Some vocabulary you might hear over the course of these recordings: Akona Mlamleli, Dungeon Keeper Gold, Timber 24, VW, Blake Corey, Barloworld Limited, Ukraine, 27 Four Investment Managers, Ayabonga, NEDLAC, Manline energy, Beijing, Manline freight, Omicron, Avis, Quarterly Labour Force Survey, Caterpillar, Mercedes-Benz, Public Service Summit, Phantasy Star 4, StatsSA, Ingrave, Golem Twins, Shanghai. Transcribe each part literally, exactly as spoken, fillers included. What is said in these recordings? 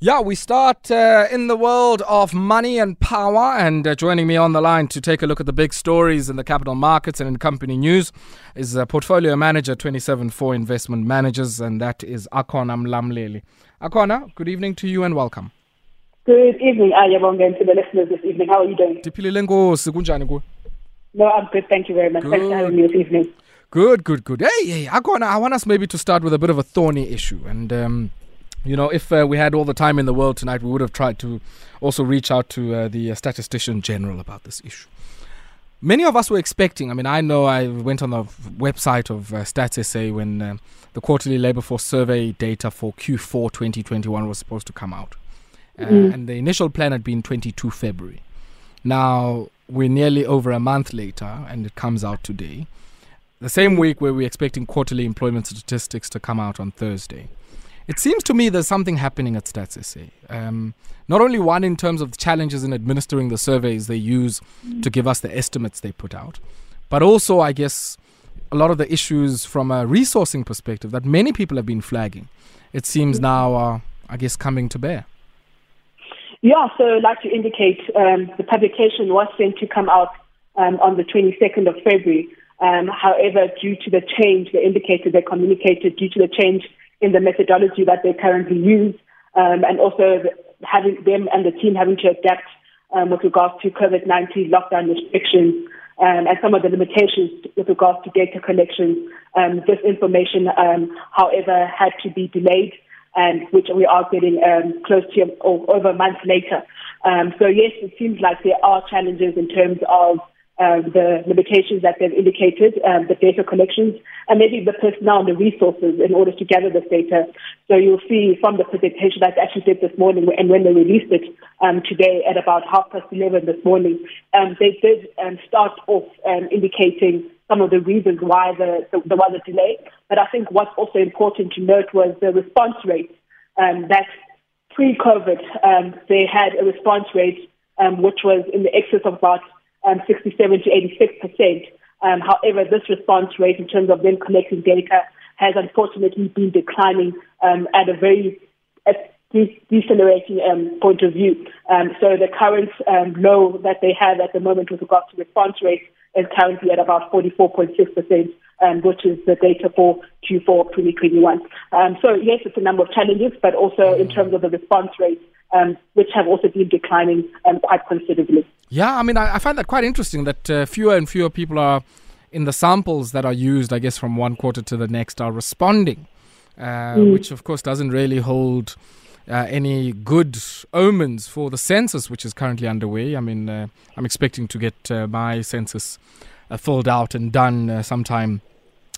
Yeah, we start uh, in the world of money and power, and uh, joining me on the line to take a look at the big stories in the capital markets and in company news is uh, portfolio manager twenty-seven Four Investment Managers, and that is Akona Mlamleli. Akona, good evening to you and welcome. Good evening, Ayabonga, and to the listeners this evening. How are you doing? No, I'm good. Thank you very much. Good. Thanks for having me this evening. Good, good, good. Hey, hey, Akona, I want us maybe to start with a bit of a thorny issue, and um, you know, if uh, we had all the time in the world tonight, we would have tried to also reach out to uh, the uh, Statistician General about this issue. Many of us were expecting, I mean, I know I went on the website of uh, StatsSA when uh, the quarterly labor force survey data for Q four twenty twenty-one was supposed to come out. Uh, mm. And the initial plan had been the twenty-second of February. Now, we're nearly over a month later, and it comes out today. The same week where we're expecting quarterly employment statistics to come out on Thursday. It seems to me there's something happening at StatsSA. Um, not only one in terms of the challenges in administering the surveys they use to give us the estimates they put out, but also, I guess, a lot of the issues from a resourcing perspective that many people have been flagging, it seems now are, I guess, coming to bear. Yeah, so like you indicate, um, the publication was sent to come out um, on the twenty-second of February. Um, however, due to the change, the indicator they communicated, due to the change in the methodology that they currently use, um, and also having them and the team having to adapt um, with regards to COVID nineteen lockdown restrictions um, and some of the limitations with regards to data collection. Um, this information, um, however, had to be delayed, and which we are getting um, close to or over a month later. Um, so yes, it seems like there are challenges in terms of Uh, the limitations that they've indicated, um, the data collections, and maybe the personnel and the resources in order to gather this data. So you'll see from the presentation that I actually did this morning, and when they released it um, today at about half past eleven this morning, um, they did um, start off um, indicating some of the reasons why the, the, there was a delay. But I think what's also important to note was the response rate. Um, that pre-COVID, um, they had a response rate um, which was in the excess of about Um, sixty-seven to eighty-six percent. Um, however, this response rate, in terms of them collecting data, has unfortunately been declining um, at a very at de- decelerating um, point of view. Um, so the current um, low that they have at the moment with regards to response rates is currently at about forty-four point six percent, um, which is the data for Q four twenty twenty-one. Um, so yes, it's a number of challenges, but also in terms of the response rates, Um, which have also been declining um, quite considerably. Yeah, I mean, I, I find that quite interesting that uh, fewer and fewer people are in the samples that are used, I guess, from one quarter to the next are responding, uh, mm. which, of course, doesn't really hold uh, any good omens for the census, which is currently underway. I mean, uh, I'm expecting to get uh, my census uh, filled out and done uh, sometime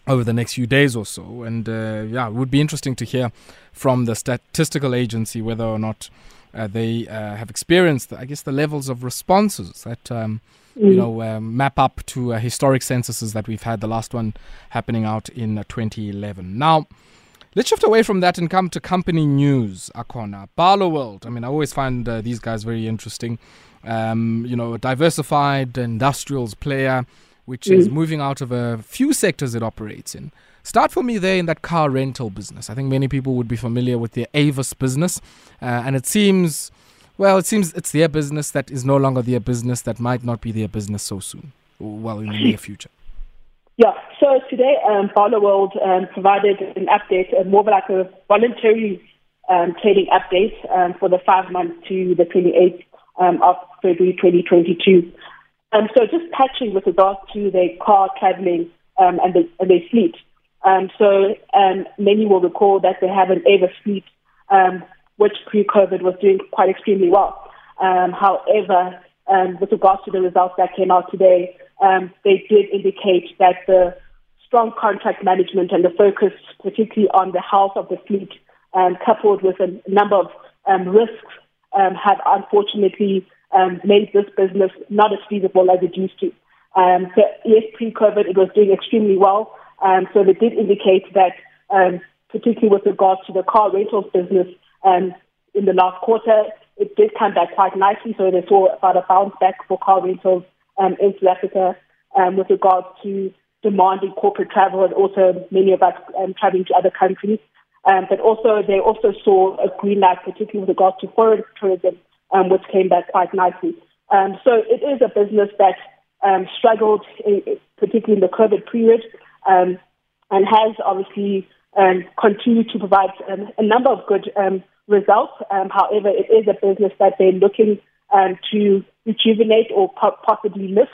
over the next few days or so. And, uh, yeah, it would be interesting to hear from the statistical agency whether or not Uh, they uh, have experienced, I guess, the levels of responses that, um, mm. you know, uh, map up to uh, historic censuses that we've had, the last one happening out in uh, twenty eleven. Now, let's shift away from that and come to company news, Akona. Barloworld, I mean, I always find uh, these guys very interesting. Um, you know, a diversified industrials player, which mm. is moving out of a few sectors it operates in. Start for me there in that car rental business. I think many people would be familiar with the Avis business. Uh, and it seems, well, it seems it's their business that is no longer their business, that might not be their business so soon, well, in the near future. Yeah, so today, um, Barloworld um, provided an update, uh, more like a voluntary um, trading update um, for the five months to the twenty-eighth um, of February twenty twenty-two. Um, so just patching with regards to their car traveling um, and, the, and their fleet. Um, so um, many will recall that they have an Avis fleet, um, which pre-COVID was doing quite extremely well. Um, however, um, with regards to the results that came out today, um, they did indicate that the strong contract management and the focus, particularly on the health of the fleet, um, coupled with a number of um, risks, um, have unfortunately um, made this business not as feasible as it used to. Um, so yes, pre-COVID it was doing extremely well. Um, so they did indicate that, um, particularly with regards to the car rentals business, um, in the last quarter, it did come back quite nicely. So they saw about a bounce back for car rentals um, in South Africa um, with regards to demand in corporate travel and also many of us um, traveling to other countries. Um, but also, they also saw a green light, particularly with regard to foreign tourism, um, which came back quite nicely. Um, so it is a business that um, struggled, in, particularly in the COVID period, um, and has obviously um, continued to provide um, a number of good um, results. Um, however, it is a business that they're looking um, to rejuvenate or po- possibly lift.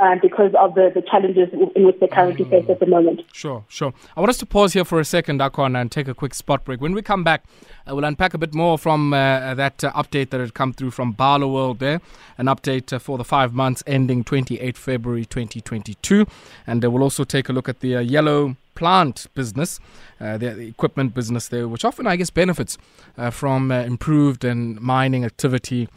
Um, because of the, the challenges in which they currently face at the moment. Sure, sure. I want us to pause here for a second, Akona, and take a quick spot break. When we come back, uh, we'll unpack a bit more from uh, that uh, update that had come through from Barloworld there, an update uh, for the five months ending the twenty-eighth of February twenty twenty-two. And uh, we'll also take a look at the uh, yellow plant business, uh, the, the equipment business there, which often, I guess, benefits uh, from uh, improved and mining activity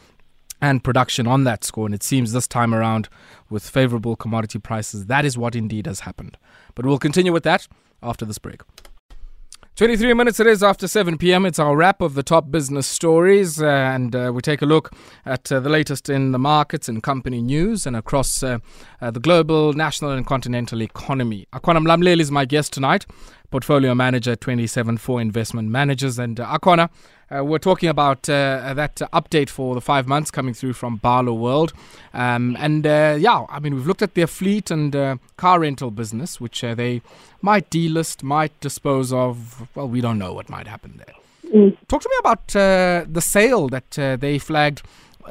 and production on that score. And it seems this time around, with favorable commodity prices, that is what indeed has happened. But we'll continue with that after this break. twenty-three minutes it is after seven p.m. It's our wrap of the top business stories, uh, and uh, we take a look at uh, the latest in the markets and company news and across uh, uh, the global, national and continental economy. Akona Mlamleli is my guest tonight, portfolio manager at twenty-seven Four Investment Managers. And uh, Akona, uh, we're talking about uh, that update for the five months coming through from Barloworld. Um, and uh, yeah, I mean, we've looked at their fleet and uh, car rental business, which uh, they might delist, might dispose of. Well, we don't know what might happen there. Mm. Talk to me about uh, the sale that uh, they flagged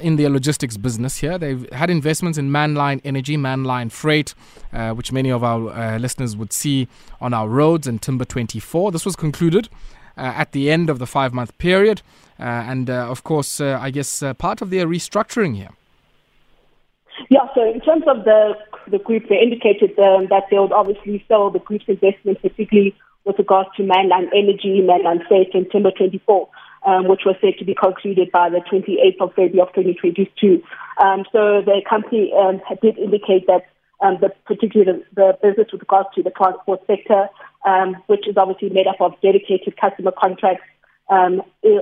in their logistics business here. They've had investments in Manline Energy, Manline Freight, uh, which many of our uh, listeners would see on our roads, and Timber twenty-four. This was concluded uh, at the end of the five-month period. Uh, and, uh, of course, uh, I guess uh, part of their restructuring here. Yeah, so in terms of the, the group, they indicated um, that they would obviously sell the group's investment, particularly with regards to Manline Energy, Manline Freight, and Timber twenty-four, um, which was said to be concluded by the twenty-eighth of February of twenty twenty-two. Um, so the company um, did indicate that um, the particular the business with regards to the transport sector, um, which is obviously made up of dedicated customer contracts, um,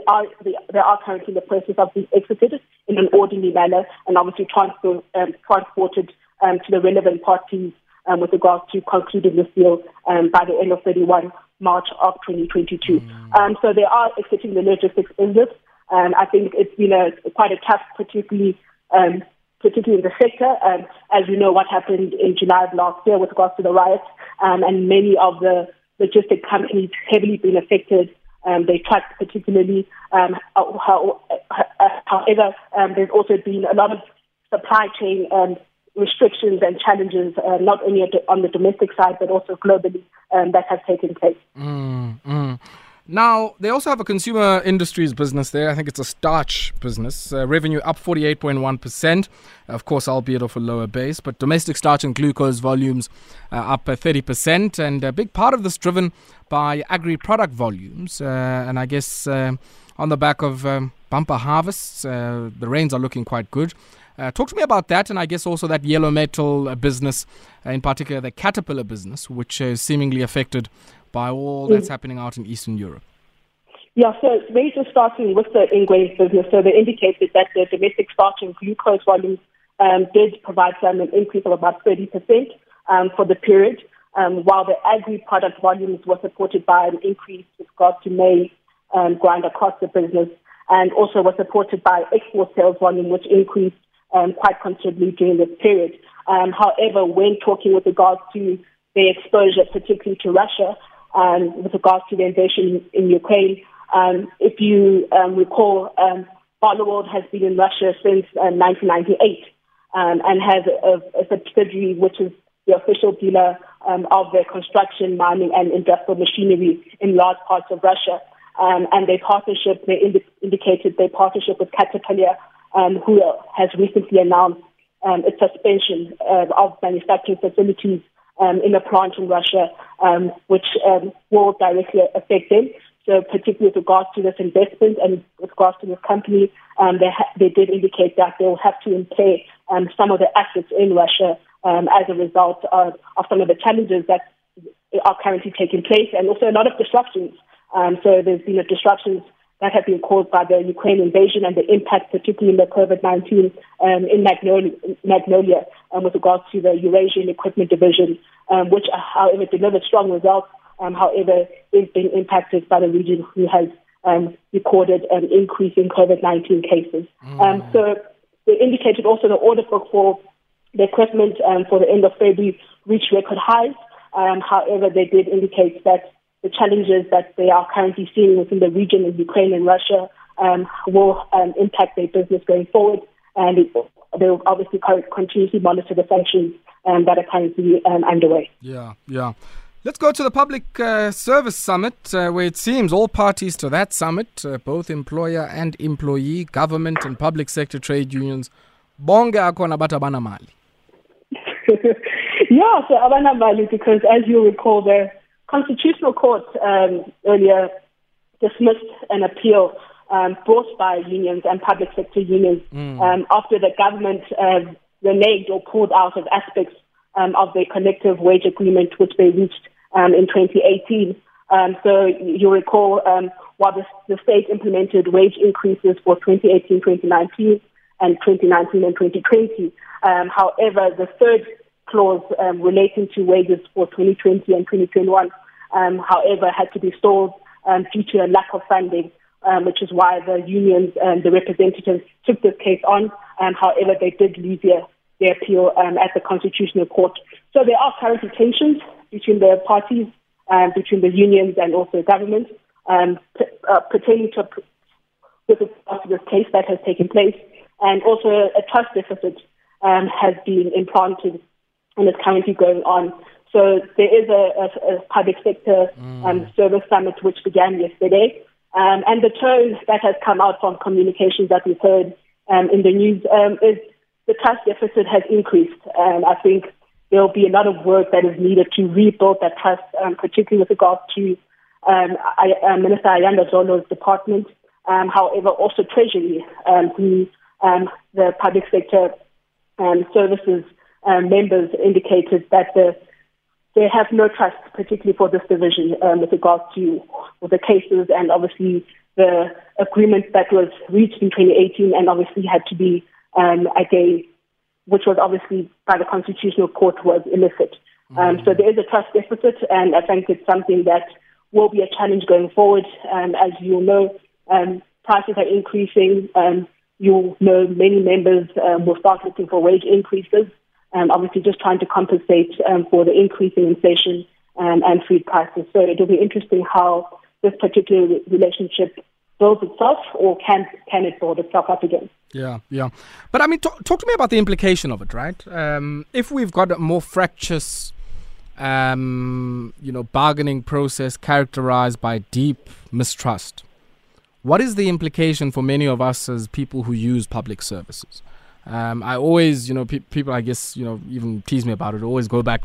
are, they are currently in the process of being exited in an orderly manner and obviously transfer, um, transported um, to the relevant parties, Um, with regards to concluding this deal um, by the end of thirty-first of March of twenty twenty-two. Mm. Um, so they are exiting the logistics business. Um, I think it's been a, quite a tough, particularly um, particularly in the sector. Um, as we know, what happened in July of last year with regards to the riots, um, and many of the logistic companies heavily been affected. Um, they trucks particularly. Um, how, however, um, there's also been a lot of supply chain and um, restrictions and challenges, uh, not only on the domestic side, but also globally, um, that have taken place. Mm, mm. Now, they also have a consumer industries business there. I think it's a starch business. Uh, revenue up forty-eight point one percent, of course, albeit off a lower base. But domestic starch and glucose volumes uh, up thirty percent. And a big part of this driven by agri-product volumes. Uh, and I guess uh, on the back of um, bumper harvests, uh, the rains are looking quite good. Uh, talk to me about that, and I guess also that yellow metal uh, business, uh, in particular the Caterpillar business, which is seemingly affected by all that's mm. happening out in Eastern Europe. Yeah, so maybe just starting with the Ingrave business. So they indicated that the domestic starch and glucose volumes um, did provide them an increase of about thirty percent um, for the period, um, while the agri-product volumes were supported by an increase with regard to maize um, ground across the business, and also were supported by export sales volume, which increased Um, quite considerably during this period. Um, however, when talking with regards to their exposure, particularly to Russia, um, with regards to the invasion in Ukraine, um, if you um, recall, um, Barloworld has been in Russia since uh, nineteen ninety-eight um, and has a, a subsidiary which is the official dealer um, of their construction, mining, and industrial machinery in large parts of Russia. Um, and their partnership, they indi- indicated their partnership with Caterpillar, Um, who has recently announced um, its suspension uh, of manufacturing facilities um, in a plant in Russia, um, which um, will directly affect them. So particularly with regards to this investment and with regards to this company, um, they, ha- they did indicate that they will have to impair um, some of the assets in Russia um, as a result of, of some of the challenges that are currently taking place, and also a lot of disruptions. Um, so there's been a disruptions that have been caused by the Ukraine invasion and the impact, particularly in the COVID nineteen um, in Magnolia, Magnolia um, with regards to the Eurasian Equipment Division, um, which, however, delivered strong results Um, however, is being impacted by the region who has um, recorded an increase in COVID nineteen cases. Mm. Um, so they indicated also the order book for the equipment um, for the end of February reached record highs. Um, however, they did indicate that the challenges that they are currently seeing within the region in Ukraine and Russia um, will um, impact their business going forward. And it, they will obviously continuously monitor the sanctions um, that are currently um, underway. Yeah, yeah. Let's go to the Public uh, Service Summit, uh, where it seems all parties to that summit, uh, both employer and employee, government and public sector trade unions, bonga akona batabana mali. Yeah, so abana mali, because as you recall, the Constitutional Court um, earlier dismissed an appeal um, brought by unions and public sector unions mm. um, after the government uh, reneged or pulled out of aspects Um, of the collective wage agreement which they reached um, in twenty eighteen. Um, so you recall um, while the, the state implemented wage increases for twenty eighteen twenty nineteen and twenty nineteen and twenty twenty. Um, however, the third clause um, relating to wages for twenty twenty and twenty twenty-one, um, however, had to be stalled um, due to a lack of funding, um, which is why the unions and the representatives took this case on. Um, however, they did lose their their appeal um, at the Constitutional Court. So there are currently tensions between the parties, um, between the unions and also government, um, p- uh, pertaining to p- with regards to this case that has taken place. And also a trust deficit um, has been implanted and is currently going on. So there is a, a, a public sector mm. um, service summit which began yesterday. Um, and the tone that has come out from communications that we've heard um, in the news um, is the trust deficit has increased, and I think there will be a lot of work that is needed to rebuild that trust, um, particularly with regard to um, I, uh, Minister Ayanda Zolo's department. Um, however, also Treasury, um, who um, the public sector um, services um, members indicated that the, they have no trust, particularly for this division, um, with regard to with the cases and obviously the agreement that was reached in twenty eighteen and obviously had to be Um, again, which was obviously by the Constitutional Court was illicit. Um, mm-hmm. So there is a trust deficit, and I think it's something that will be a challenge going forward. Um, as you know, um, prices are increasing. Um, you know, many members um, will start looking for wage increases, um, obviously just trying to compensate um, for the increase in inflation um, and food prices. So it will be interesting how this particular relationship builds itself, or can can it build itself up again? Yeah, yeah. But I mean, talk, talk to me about the implication of it, right? Um, if we've got a more fractious, um, you know, bargaining process characterized by deep mistrust, what is the implication for many of us as people who use public services? Um, I always, you know, pe- people, I guess, you know, even tease me about it, always go back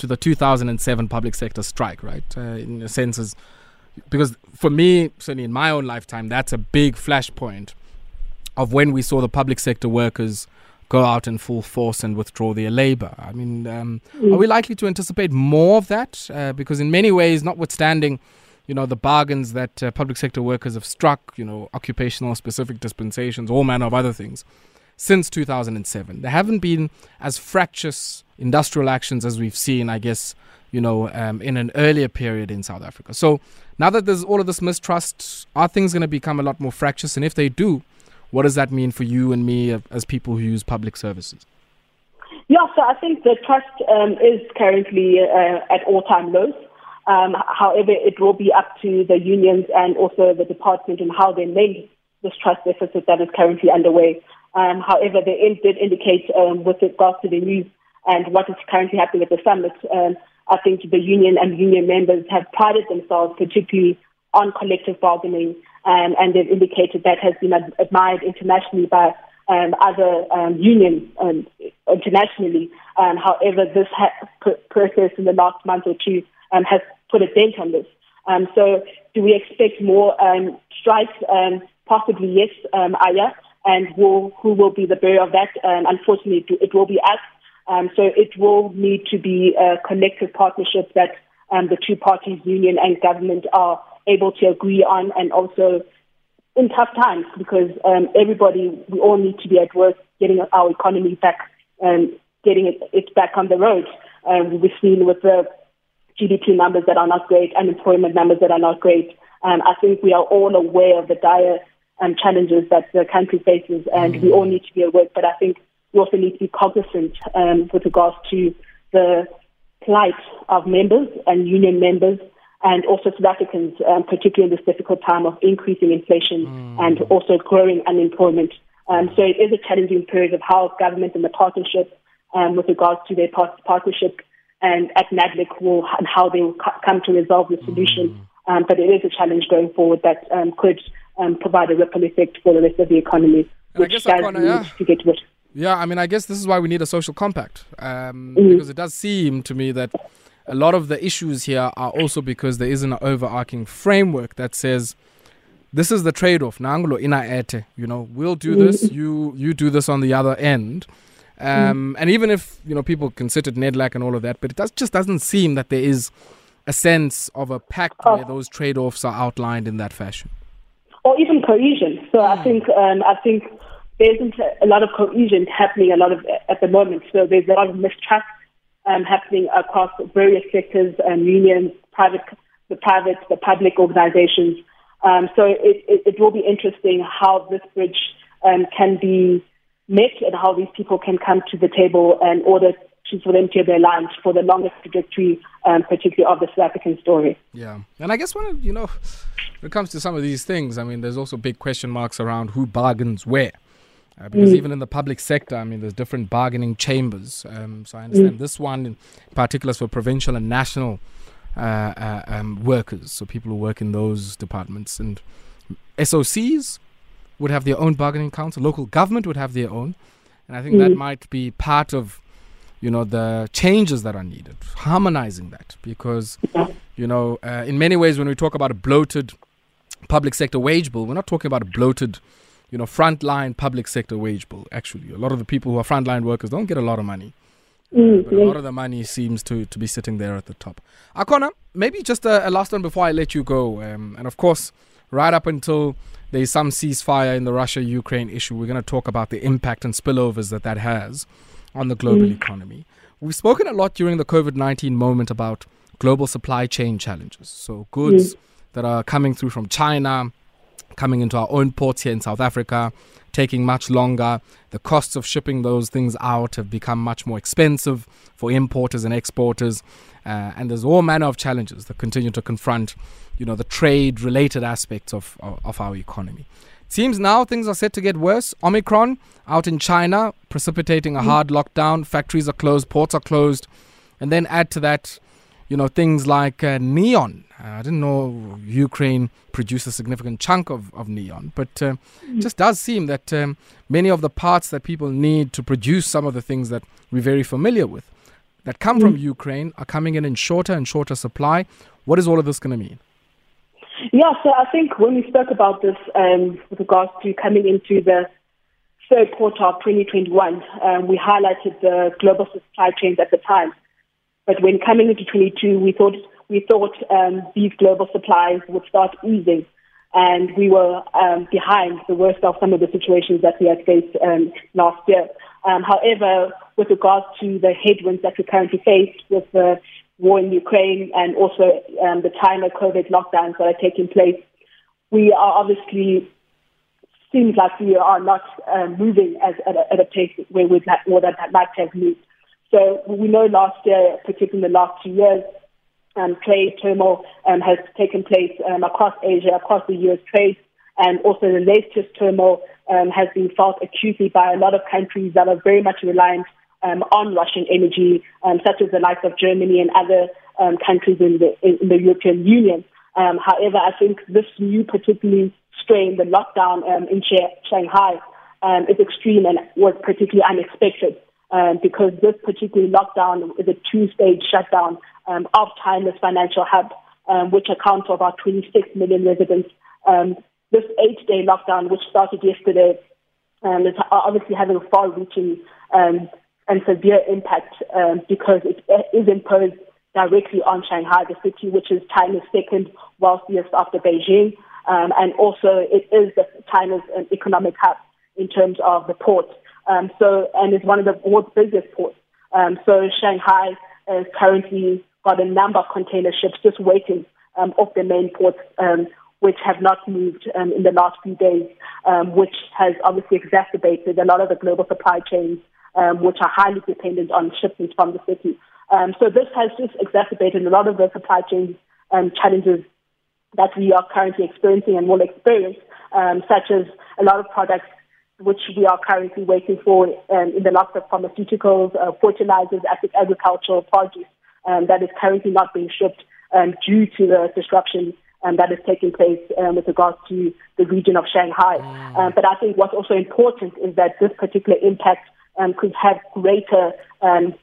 to the two thousand seven public sector strike, right? Uh, in a sense, is because for me, certainly in my own lifetime, that's a big flashpoint of when we saw the public sector workers go out in full force and withdraw their labor. I mean, um, are we likely to anticipate more of that? Uh, because in many ways, notwithstanding, you know, the bargains that uh, public sector workers have struck, you know, occupational specific dispensations, all manner of other things, since two thousand seven, there haven't been as fractious industrial actions as we've seen, I guess, you know, um, in an earlier period in South Africa. So now that there's all of this mistrust, are things going to become a lot more fractious? And if they do, what does that mean for you and me as people who use public services? Yeah, so I think the trust um, is currently uh, at all-time lows. Um, however, it will be up to the unions and also the department and how they manage this trust deficit that is currently underway. Um, however, they in, did indicate um, with regards to the news and what is currently happening at the summit, um, I think the union and union members have prided themselves particularly on collective bargaining, Um, and they've indicated that has been ad- admired internationally by um, other um, unions um, internationally. Um, however, this ha- p- process in the last month or two um, has put a dent on this. Um, so do we expect more um, strikes? Um, possibly, yes, um, Aya. And will, who will be the bearer of that? Um, unfortunately, it will be us. Um, so it will need to be a collective partnership that um, the two parties, union and government, are able to agree on, and also in tough times, because um, everybody, we all need to be at work, getting our economy back and um, getting it, it back on the road. Um, we've seen with the G D P numbers that are not great, unemployment numbers that are not great. Um, I think we are all aware of the dire um, challenges that the country faces, and mm-hmm. we all need to be aware. But I think we also need to be cognizant um, with regards to the plight of members and union members, and also South Africans, um, particularly in this difficult time of increasing inflation mm. and also growing unemployment. Um, so it is a challenging period of how government and the partnership, um, with regards to their part- partnership and at NEDLAC will, and how they will c- come to resolve the solution. Mm. Um, but it is a challenge going forward that um, could um, provide a ripple effect for the rest of the economy, which does need yeah. to get with. Yeah, I mean, I guess this is why we need a social compact, um, mm. because it does seem to me that a lot of the issues here are also because there isn't an overarching framework that says, this is the trade-off. You know, we'll do this, you you do this on the other end. Um, mm. And even if, you know, people considered NEDLAC and all of that, but it does, just doesn't seem that there is a sense of a pact oh. where those trade-offs are outlined in that fashion. Or even cohesion. So I think um, I think there isn't a lot of cohesion happening a lot of at the moment. So there's a lot of mistrust Um, happening across various sectors, um, unions, private, the private, the public organizations. Um, so it, it, it will be interesting how this bridge um, can be met and how these people can come to the table in order to, for them to be aligned for the longest trajectory, um, particularly of the South African story. Yeah. And I guess, one of, you know, when it comes to some of these things, I mean, there's also big question marks around who bargains where. Uh, because mm. even in the public sector, I mean, there's different bargaining chambers. Um, so I understand mm. this one in particular is for provincial and national uh, uh, um, workers, so people who work in those departments. And S O Cs would have their own bargaining council. Local government would have their own. And I think mm. that might be part of, you know, the changes that are needed, harmonizing that. Because, you know, uh, in many ways, when we talk about a bloated public sector wage bill, we're not talking about a bloated you know, frontline public sector wage bill, actually. A lot of the people who are frontline workers don't get a lot of money. Mm, uh, but yeah. A lot of the money seems to, to be sitting there at the top. Akona, maybe just a, a last one before I let you go. Um, and of course, right up until there's some ceasefire in the Russia-Ukraine issue, we're going to talk about the impact and spillovers that that has on the global mm. economy. We've spoken a lot during the COVID nineteen moment about global supply chain challenges. So goods mm. that are coming through from China, coming into our own ports here in South Africa, taking much longer. The costs of shipping those things out have become much more expensive for importers and exporters. Uh, and there's all manner of challenges that continue to confront, you know, the trade-related aspects of, of, of our economy. It seems now things are set to get worse. Omicron out in China, precipitating a hard mm. lockdown. Factories are closed, ports are closed. And then add to that, you know, things like uh, neon. Uh, I didn't know Ukraine produced a significant chunk of, of neon, but uh, it just does seem that um, many of the parts that people need to produce some of the things that we're very familiar with that come mm. from Ukraine are coming in in shorter and shorter supply. What is all of this going to mean? Yeah, so I think when we spoke about this um, with regards to coming into the third quarter of twenty twenty-one, um, we highlighted the global supply chains at the time. But when coming into twenty-two, we thought we thought um, these global supplies would start easing, and we were um, behind the worst of some of the situations that we had faced um, last year. Um, however, with regards to the headwinds that we currently face with the war in Ukraine and also um, the China COVID lockdowns that are taking place, we are obviously seems like we are not uh, moving as at a, at a pace where we'd like, or that might have moved. So we know last year, particularly in the last two years, um, trade turmoil um, has taken place um, across Asia, across the U S trade, and also the latest turmoil um, has been felt acutely by a lot of countries that are very much reliant um, on Russian energy, um, such as the likes of Germany and other um, countries in the, in the European Union. Um, however, I think this new particularly strain, the lockdown um, in Shanghai, um, is extreme and was particularly unexpected. Um, because this particular lockdown is a two-stage shutdown um, of China's financial hub, um, which accounts for about twenty-six million residents. Um, this eight-day lockdown, which started yesterday, um, is obviously having a far-reaching um, and severe impact um, because it is imposed directly on Shanghai, the city, which is China's second wealthiest after Beijing, um, and also it is China's economic hub in terms of the port. Um, so, and it's one of the world's biggest ports. Um, so Shanghai is currently got a number of container ships just waiting um, off the main ports, um, which have not moved um, in the last few days, um, which has obviously exacerbated a lot of the global supply chains, um, which are highly dependent on shipments from the city. Um, so this has just exacerbated a lot of the supply chain um, challenges that we are currently experiencing and will experience, um, such as a lot of products which we are currently waiting for um, in the lots of pharmaceuticals, uh, fertilizers, agricultural produce um, that is currently not being shipped um, due to the disruption um, that is taking place um, with regards to the region of Shanghai. Mm. Um, but I think what's also important is that this particular impact um, could have greater um,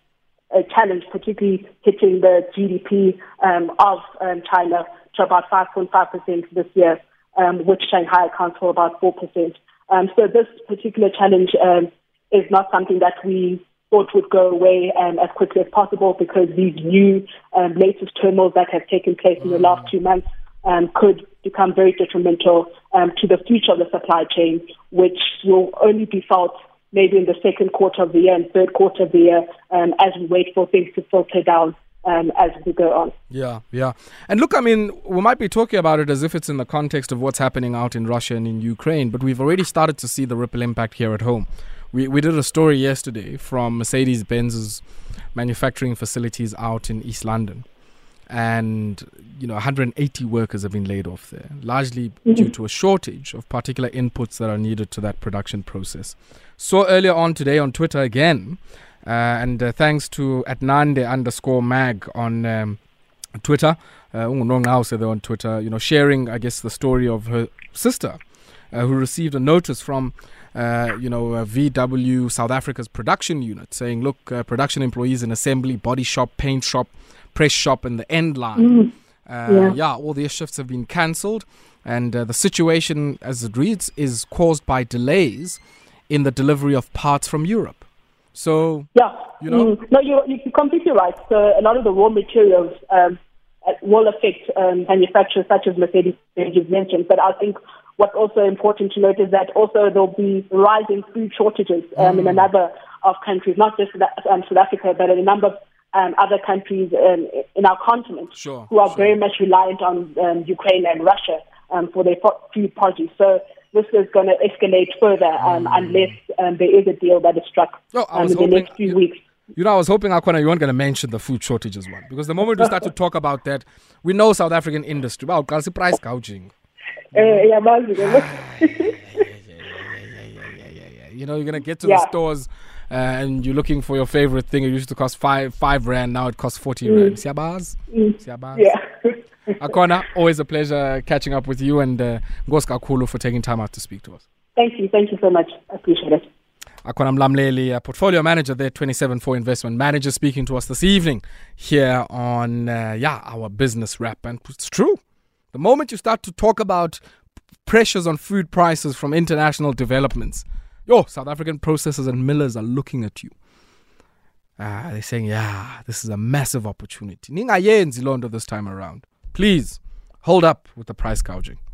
a challenge, particularly hitting the G D P um, of um, China to about five point five percent this year, um, which Shanghai accounts for about four percent. Um, so this particular challenge um, is not something that we thought would go away um, as quickly as possible, because these new um, latest turmoils that have taken place in the last two months um, could become very detrimental um, to the future of the supply chain, which will only be felt maybe in the second quarter of the year and third quarter of the year um, as we wait for things to filter down um, as we go on. Yeah, yeah. And look, I mean, we might be talking about it as if it's in the context of what's happening out in Russia and in Ukraine, but we've already started to see the ripple impact here at home. We we did a story yesterday from Mercedes-Benz's manufacturing facilities out in East London. And, you know, one hundred eighty workers have been laid off there, largely mm-hmm. due to a shortage of particular inputs that are needed to that production process. So earlier on today on Twitter again, uh, and uh, thanks to Atnande underscore mag on um, Twitter, uh, on Twitter, you know, sharing, I guess, the story of her sister uh, who received a notice from, uh, you know, uh, V W South Africa's production unit saying, look, uh, production employees in assembly, body shop, paint shop, press shop and the end line. Mm. Uh, yeah. yeah, all their shifts have been cancelled, and uh, the situation, as it reads, is caused by delays in the delivery of parts from Europe. So, yeah, you know, mm. no, you're, you're completely right. So a lot of the raw materials um, will affect um, manufacturers such as Mercedes, as you've mentioned. But I think what's also important to note is that also there'll be rising food shortages um, mm. in a number of countries, not just um, South Africa, but in a number of Um, other countries um, in our continent sure, who are sure. very much reliant on um, Ukraine and Russia um, for their food produce. So this is going to escalate further um, mm. unless um, there is a deal that is struck no, um, in hoping, the next few you, weeks. You know, I was hoping, Akona, you weren't going to mention the food shortages one, because the moment we start to talk about that, we know South African industry. Wow, price gouging. You know, you're going to get to yeah. the stores uh, and you're looking for your favorite thing. It used to cost five five rand. Now it costs forty mm. rand. Siabaz? Mm. Siabaz? Yeah. Akona, always a pleasure catching up with you, and Ngoska uh, Kulu for taking time out to speak to us. Thank you. Thank you so much. I appreciate it. Akona Mlamleli, a portfolio manager there, twenty-seven Four Investment Managers, speaking to us this evening here on uh, yeah our business wrap. And it's true. The moment you start to talk about pressures on food prices from international developments, yo, South African processors and millers are looking at you. Uh, they're saying, yeah, this is a massive opportunity. Ningayenzi londo this time around. Please, hold up with the price gouging.